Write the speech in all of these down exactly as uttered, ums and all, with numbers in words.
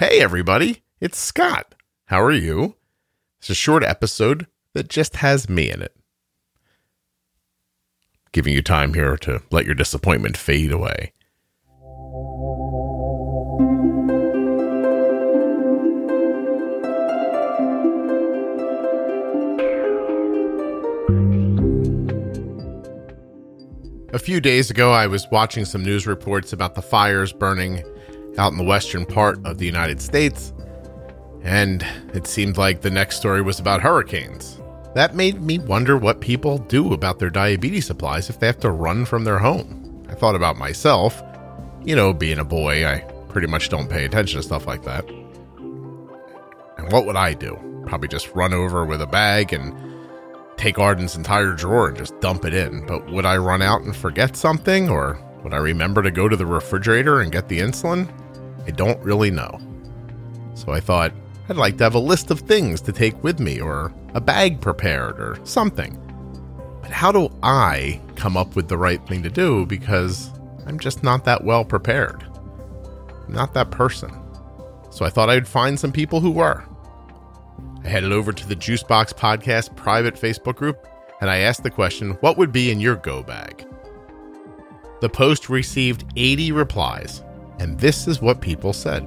Hey everybody, it's Scott. How are you? It's a short episode that just has me in it. Giving you time here to let your disappointment fade away. A few days ago, I was watching some news reports about the fires burning out in the western part of the United States, and it seemed like the next story was about hurricanes. That made me wonder what people do about their diabetes supplies if they have to run from their home. I thought about myself. You know, being a boy, I pretty much don't pay attention to stuff like that. And what would I do? Probably just run over with a bag and take Arden's entire drawer and just dump it in. But would I run out and forget something? Or would I remember to go to the refrigerator and get the insulin? I don't really know. So I thought I'd like to have a list of things to take with me, or a bag prepared or something. But how do I come up with the right thing to do? Because I'm just not that well prepared. I'm not that person. So I thought I'd find some people who were. I headed over to the Juicebox Podcast private Facebook group, and I asked the question, what would be in your go bag? The post received eighty replies, and this is what people said.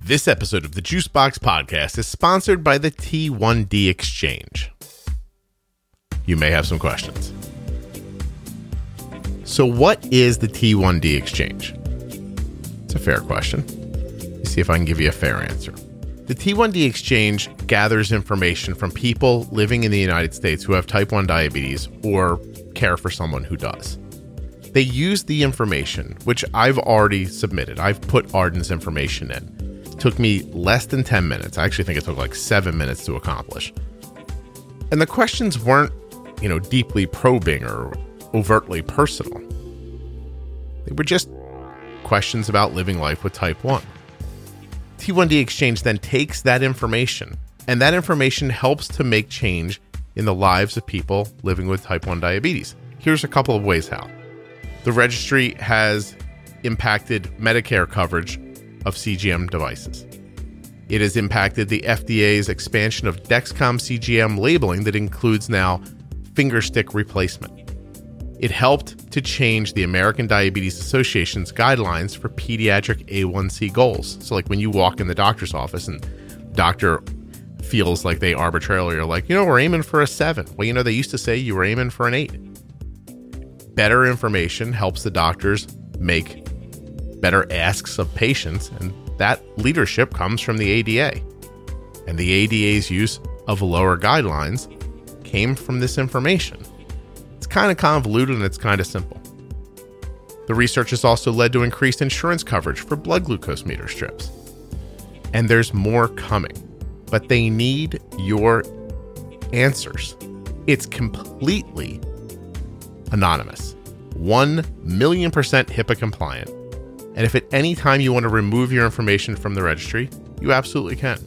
This episode of the Juicebox Podcast is sponsored by the T one D Exchange. You may have some questions. So what is the T one D Exchange? It's a fair question. Let's see if I can give you a fair answer. The T one D Exchange gathers information from people living in the United States who have type one diabetes or care for someone who does. They use the information, which I've already submitted. I've put Arden's information in. It took me less than ten minutes. I actually think it took like seven minutes to accomplish. And the questions weren't you know, deeply probing or overtly personal. They were just questions about living life with type one. T one D Exchange then takes that information, and that information helps to make change in the lives of people living with type one diabetes. Here's a couple of ways how. The registry has impacted Medicare coverage of C G M devices. It has impacted the F D A's expansion of Dexcom C G M labeling that includes now finger stick replacement. It helped to change the American Diabetes Association's guidelines for pediatric A one C goals. So like when you walk in the doctor's office and the doctor feels like they arbitrarily are like, you know, we're aiming for a seven. Well, you know, they used to say you were aiming for an eight. Better information helps the doctors make better asks of patients, and that leadership comes from the A D A. And the A D A's use of lower guidelines came from this information. It's kind of convoluted and it's kind of simple. The research has also led to increased insurance coverage for blood glucose meter strips. And there's more coming, but they need your answers. It's completely anonymous, one million percent HIPAA compliant. And if at any time you want to remove your information from the registry, you absolutely can.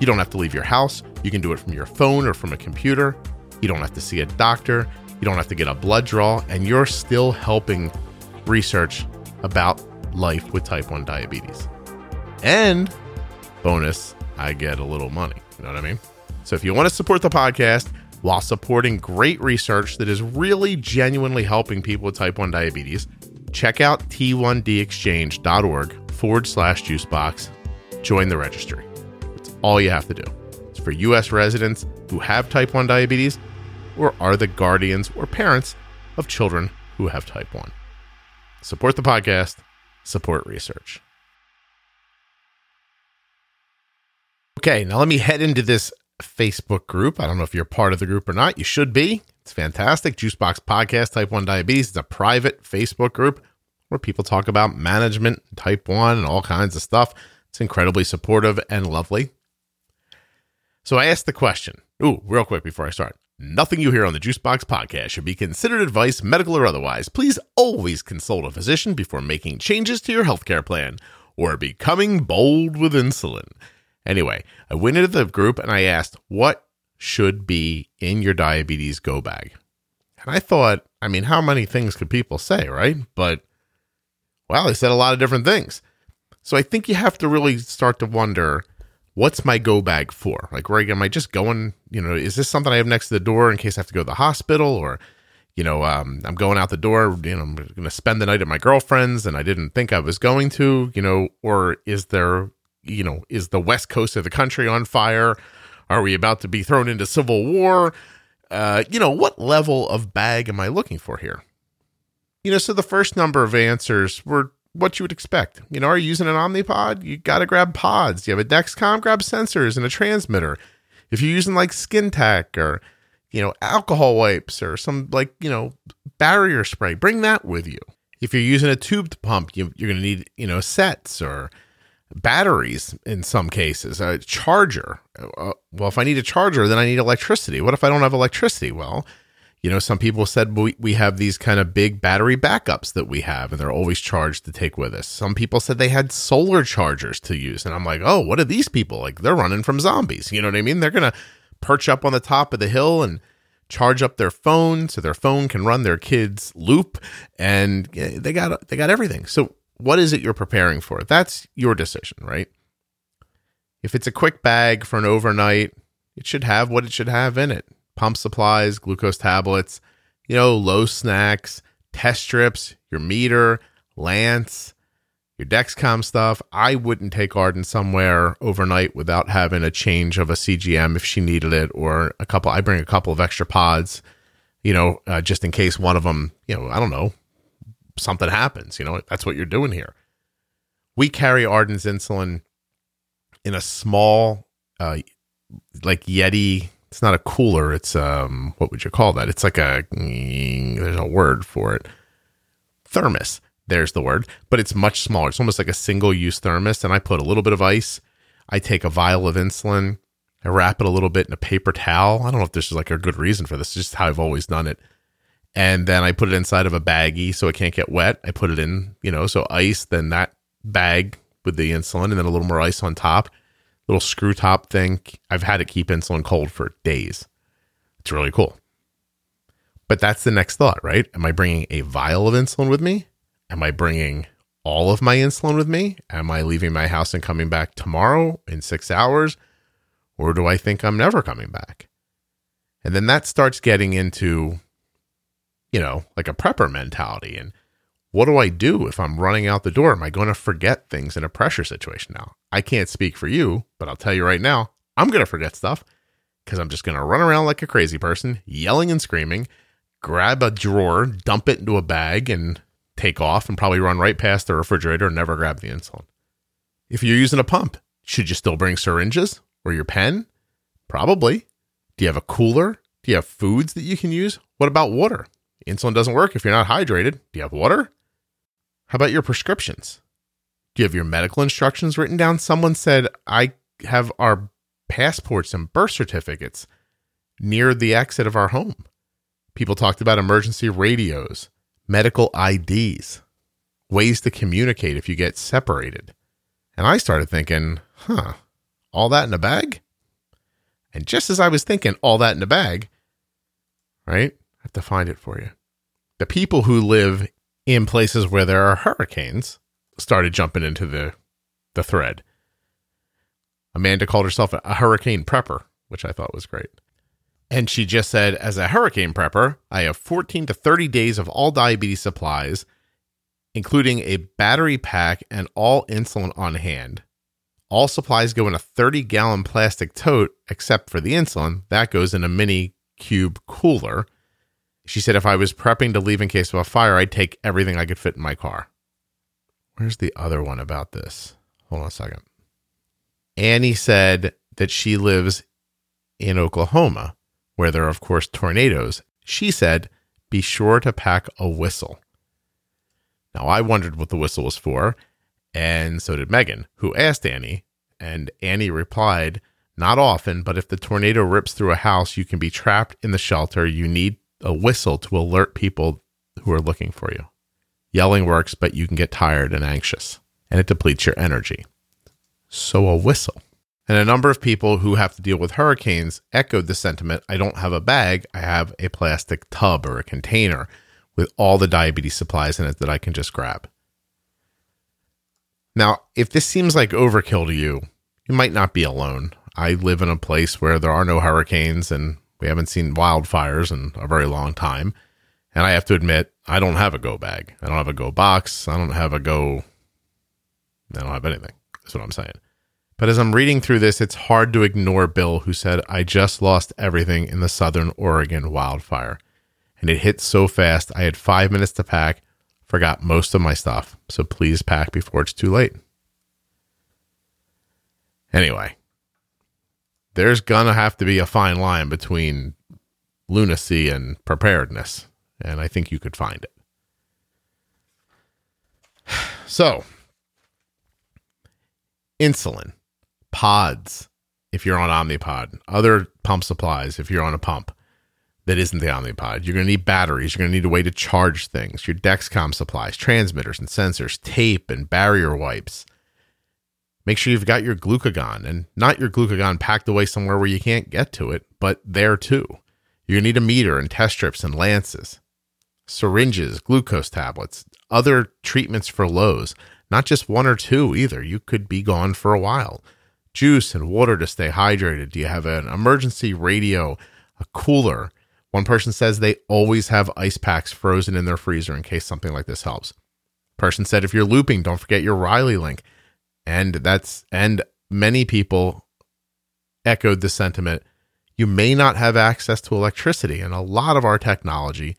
You don't have to leave your house. You can do it from your phone or from a computer. You don't have to see a doctor. You don't have to get a blood draw, and you're still helping research about life with type one diabetes. And bonus, I get a little money. You know what I mean? So if you want to support the podcast while supporting great research that is really genuinely helping people with type one diabetes, check out t one d exchange dot org forward slash juicebox. Join the registry. It's all you have to do. It's for U S residents who have type one diabetes or are the guardians or parents of children who have type one. Support the podcast, support research. Okay, now let me head into this Facebook group. I don't know if you're part of the group or not. You should be. It's fantastic. Juicebox Podcast, Type one Diabetes. It's a private Facebook group where people talk about management, type one, and all kinds of stuff. It's incredibly supportive and lovely. So I asked the question. Ooh, real quick before I start. Nothing you hear on the Juicebox Podcast should be considered advice, medical or otherwise. Please always consult a physician before making changes to your healthcare plan or becoming bold with insulin. Anyway, I went into the group and I asked, what should be in your diabetes go bag. And I thought, I mean, how many things could people say, right? But, well, they said a lot of different things. So I think you have to really start to wonder, what's my go bag for? Like, where am I just going? You know, is this something I have next to the door in case I have to go to the hospital? Or, you know, um, I'm going out the door, you know, I'm going to spend the night at my girlfriend's and I didn't think I was going to, you know, or is there, you know, is the West Coast of the country on fire? Are we about to be thrown into civil war? Uh, you know, what level of bag am I looking for here? You know, so the first number of answers were what you would expect. You know, are you using an Omnipod? You got to grab pods. Do you have a Dexcom? Grab sensors and a transmitter. If you're using like skin tack or, you know, alcohol wipes or some like, you know, barrier spray, bring that with you. If you're using a tubed pump, you, you're going to need, you know, sets or batteries in some cases, a charger. Uh, well, if I need a charger, then I need electricity. What if I don't have electricity? Well, you know, some people said we, we have these kind of big battery backups that we have, and they're always charged to take with us. Some people said they had solar chargers to use. And I'm like, oh, what are these people? Like, they're running from zombies. You know what I mean? They're going to perch up on the top of the hill and charge up their phone so their phone can run their kids' loop. And they got they got everything. So what is it you're preparing for? That's your decision, right? If it's a quick bag for an overnight, it should have what it should have in it. Pump supplies, glucose tablets, you know, low snacks, test strips, your meter, Lance, your Dexcom stuff. I wouldn't take Arden somewhere overnight without having a change of a C G M if she needed it, or a couple. I bring a couple of extra pods, you know, uh, just in case one of them, you know, I don't know, something happens. You know, that's what you're doing here. We carry Arden's insulin in a small, uh, like Yeti. It's not a cooler. It's, um, what would you call that? It's like a, there's a word for it. Thermos. There's the word, but it's much smaller. It's almost like a single use thermos. And I put a little bit of ice. I take a vial of insulin. I wrap it a little bit in a paper towel. I don't know if this is like a good reason for this. It's just how I've always done it. And then I put it inside of a baggie so it can't get wet. I put it in, you know, so ice, then that bag with the insulin, and then a little more ice on top. Little screw top thing. I've had it keep insulin cold for days. It's really cool. But that's the next thought, right? Am I bringing a vial of insulin with me? Am I bringing all of my insulin with me? Am I leaving my house and coming back tomorrow in six hours? Or do I think I'm never coming back? And then that starts getting into, you know, like a prepper mentality. And what do I do if I'm running out the door? Am I going to forget things in a pressure situation now? I can't speak for you, but I'll tell you right now, I'm going to forget stuff because I'm just going to run around like a crazy person, yelling and screaming, grab a drawer, dump it into a bag, and take off and probably run right past the refrigerator and never grab the insulin. If you're using a pump, should you still bring syringes or your pen? Probably. Do you have a cooler? Do you have foods that you can use? What about water? Insulin doesn't work if you're not hydrated. Do you have water? How about your prescriptions? Do you have your medical instructions written down? Someone said, I have our passports and birth certificates near the exit of our home. People talked about emergency radios, medical I Ds, ways to communicate if you get separated. And I started thinking, huh, all that in a bag? And just as I was thinking, all that in a bag, right? I have to find it for you. The people who live in places where there are hurricanes started jumping into the, the thread. Amanda called herself a hurricane prepper, which I thought was great. And she just said, as a hurricane prepper, I have fourteen to thirty days of all diabetes supplies, including a battery pack and all insulin on hand. All supplies go in a thirty gallon plastic tote, except for the insulin. That goes in a mini cube cooler. She said, if I was prepping to leave in case of a fire, I'd take everything I could fit in my car. Where's the other one about this? Hold on a second. Annie said that she lives in Oklahoma, where there are, of course, tornadoes. She said, be sure to pack a whistle. Now, I wondered what the whistle was for, and so did Megan, who asked Annie, and Annie replied, not often, but if the tornado rips through a house, you can be trapped in the shelter. You need a whistle to alert people who are looking for you. Yelling works, but you can get tired and anxious, and it depletes your energy. So a whistle. And a number of people who have to deal with hurricanes echoed the sentiment, I don't have a bag, I have a plastic tub or a container with all the diabetes supplies in it that I can just grab. Now, if this seems like overkill to you, you might not be alone. I live in a place where there are no hurricanes and we haven't seen wildfires in a very long time. And I have to admit, I don't have a go bag. I don't have a go box. I don't have a go... I don't have anything. That's what I'm saying. But as I'm reading through this, it's hard to ignore Bill, who said, I just lost everything in the Southern Oregon wildfire. And it hit so fast, I had five minutes to pack, forgot most of my stuff. So please pack before it's too late. Anyway, there's going to have to be a fine line between lunacy and preparedness. And I think you could find it. So, insulin. Pods, if you're on Omnipod, other pump supplies, if you're on a pump that isn't the Omnipod, you're going to need batteries. You're going to need a way to charge things, your Dexcom supplies, transmitters and sensors, tape and barrier wipes. Make sure you've got your glucagon, and not your glucagon packed away somewhere where you can't get to it, but there too. You're going to need a meter and test strips and lances, syringes, glucose tablets, other treatments for lows. Not just one or two either. You could be gone for a while. Juice and water to stay hydrated. Do you have an emergency radio, a cooler? One person says they always have ice packs frozen in their freezer in case something like this helps. Person said if you're looping, don't forget your Riley Link. And that's and many people echoed the sentiment. You may not have access to electricity, and a lot of our technology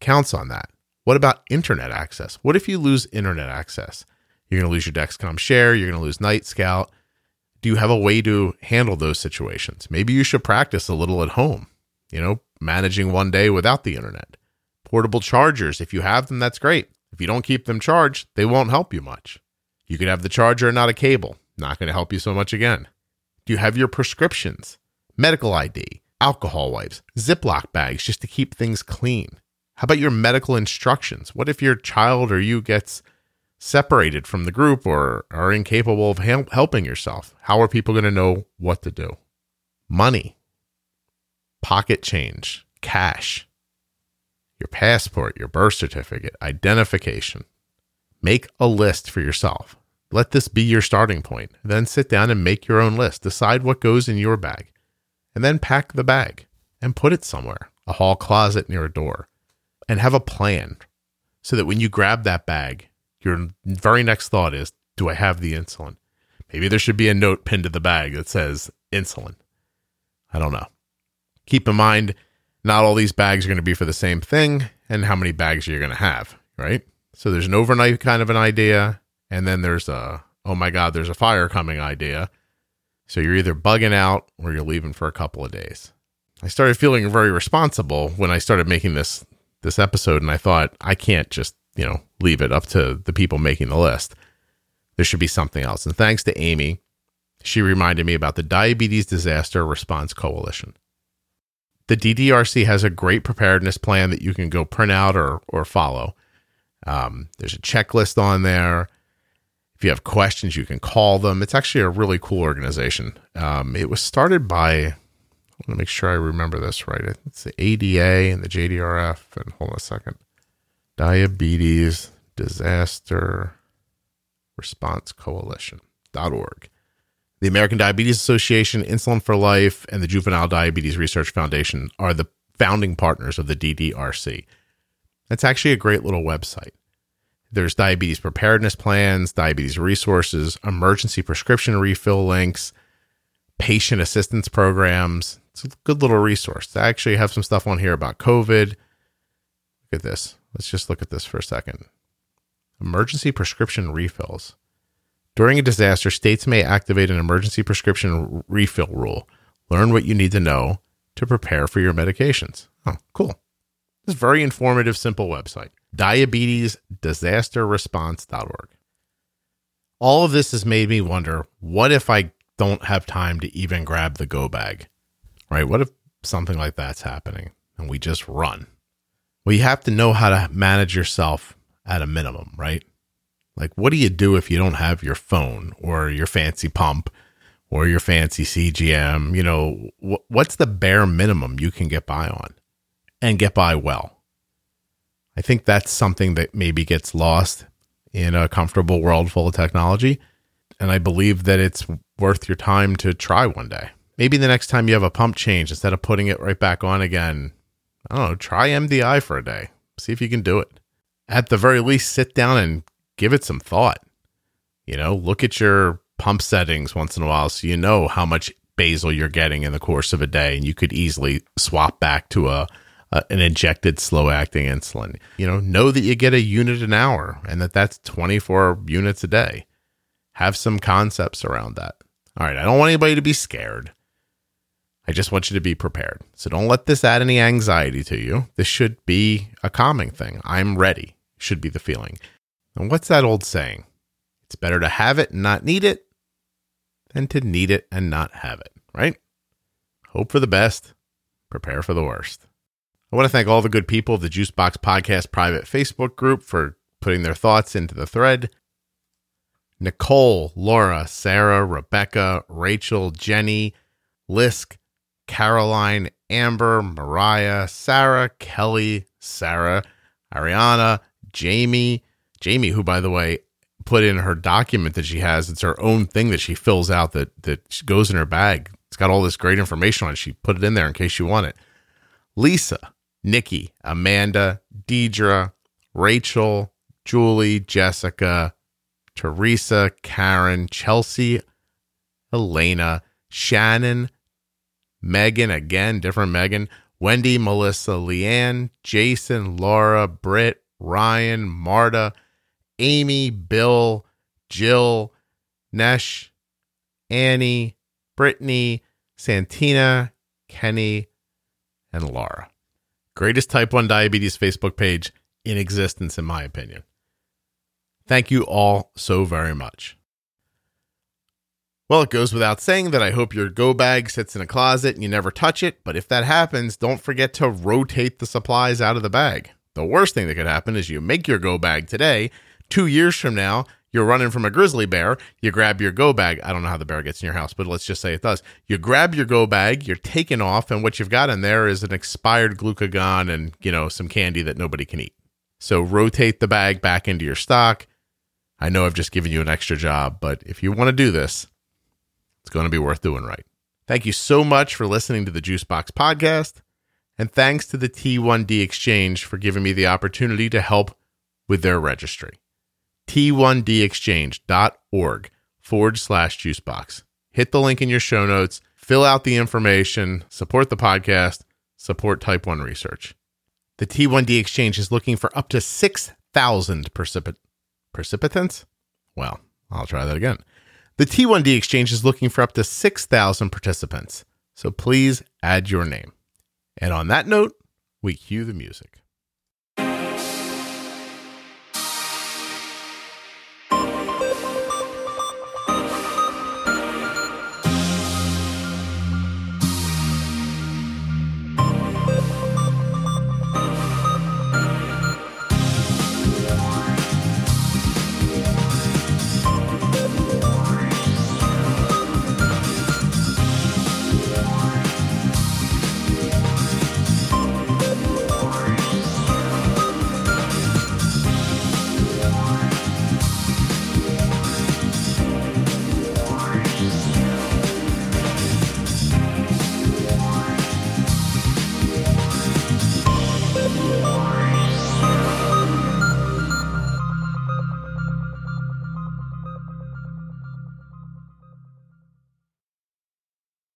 counts on that. What about internet access? What if you lose internet access? You're going to lose your Dexcom share. You're going to lose Nightscout. Do you have a way to handle those situations? Maybe you should practice a little at home, you know, managing one day without the internet. Portable chargers, if you have them, that's great. If you don't keep them charged, they won't help you much. You could have the charger and not a cable. Not going to help you so much again. Do you have your prescriptions, medical I D, alcohol wipes, Ziploc bags just to keep things clean? How about your medical instructions? What if your child or you gets separated from the group or are incapable of help helping yourself? How are people going to know what to do? Money, pocket change, cash, your passport, your birth certificate, identification. Make a list for yourself. Let this be your starting point. Then sit down and make your own list. Decide what goes in your bag, and then pack the bag and put it somewhere, a hall closet near a door, and have a plan so that when you grab that bag, your very next thought is, do I have the insulin? Maybe there should be a note pinned to the bag that says insulin. I don't know. Keep in mind, not all these bags are going to be for the same thing, and how many bags you're going to have, right? So there's an overnight kind of an idea, and then there's a, oh my God, there's a fire coming idea. So you're either bugging out or you're leaving for a couple of days. I started feeling very responsible when I started making this, this episode, and I thought, I can't just, you know, leave it up to the people making the list. There should be something else. And thanks to Amy, she reminded me about the Diabetes Disaster Response Coalition. The D D R C has a great preparedness plan that you can go print out or or follow. Um, there's a checklist on there. If you have questions, you can call them. It's actually a really cool organization. Um, it was started by, I want to make sure I remember this right. It's the A D A and the J D R F. And hold on a second. Diabetes Disaster Response Coalition dot org. The American Diabetes Association, Insulin for Life, and the Juvenile Diabetes Research Foundation are the founding partners of the D D R C. That's actually a great little website. There's diabetes preparedness plans, diabetes resources, emergency prescription refill links, patient assistance programs. It's a good little resource. I actually have some stuff on here about COVID. Look at this. Let's just look at this for a second. Emergency prescription refills. During a disaster, states may activate an emergency prescription refill rule. Learn what you need to know to prepare for your medications. Oh, cool. This is a very informative, simple website. diabetes disaster response dot org. All of this has made me wonder, what if I don't have time to even grab the go bag? Right? What if something like that's happening and we just run? Well, you have to know how to manage yourself at a minimum, right? Like, what do you do if you don't have your phone or your fancy pump or your fancy C G M, you know, wh- what's the bare minimum you can get by on and get by well? I think that's something that maybe gets lost in a comfortable world full of technology. And I believe that it's worth your time to try one day. Maybe the next time you have a pump change, instead of putting it right back on again, I don't know, try M D I for a day. See if you can do it. At the very least, sit down and give it some thought. You know, look at your pump settings once in a while so you know how much basal you're getting in the course of a day, and you could easily swap back to a, a an injected slow-acting insulin. You know, know that you get a unit an hour and that that's twenty-four units a day. Have some concepts around that. All right, I don't want anybody to be scared. I just want you to be prepared. So don't let this add any anxiety to you. This should be a calming thing. I'm ready should be the feeling. And what's that old saying? It's better to have it and not need it than to need it and not have it, right? Hope for the best. Prepare for the worst. I want to thank all the good people of the Juicebox Podcast private Facebook group for putting their thoughts into the thread. Nicole, Laura, Sarah, Rebecca, Rachel, Jenny, Lisk, Caroline, Amber, Mariah, Sarah, Kelly, Sarah, Ariana, Jamie, Jamie, who, by the way, put in her document that she has. It's her own thing that she fills out that, that goes in her bag. It's got all this great information on it. She put it in there in case you want it. Lisa, Nikki, Amanda, Deidre, Rachel, Julie, Jessica, Teresa, Karen, Chelsea, Elena, Shannon, Megan, again, different Megan, Wendy, Melissa, Leanne, Jason, Laura, Britt, Ryan, Marta, Amy, Bill, Jill, Nesh, Annie, Brittany, Santina, Kenny, and Laura. Greatest type one diabetes Facebook page in existence, in my opinion. Thank you all so very much. Well, it goes without saying that I hope your go bag sits in a closet and you never touch it, but if that happens, don't forget to rotate the supplies out of the bag. The worst thing that could happen is you make your go bag today, two years from now, you're running from a grizzly bear, you grab your go bag, I don't know how the bear gets in your house, but let's just say it does. You grab your go bag, you're taking off, and what you've got in there is an expired glucagon and, you know, some candy that nobody can eat. So rotate the bag back into your stock. I know I've just given you an extra job, but if you want to do this, it's going to be worth doing right. Thank you so much for listening to the Juicebox Podcast, and thanks to the T one D Exchange for giving me the opportunity to help with their registry. T one D Exchange dot org forward slash Juicebox. Hit the link in your show notes, fill out the information, support the podcast, support type one research. The T one D Exchange is looking for up to six thousand precipit- precipitants. Well, I'll try that again. The T one D Exchange is looking for up to six thousand participants, so please add your name. And on that note, we cue the music.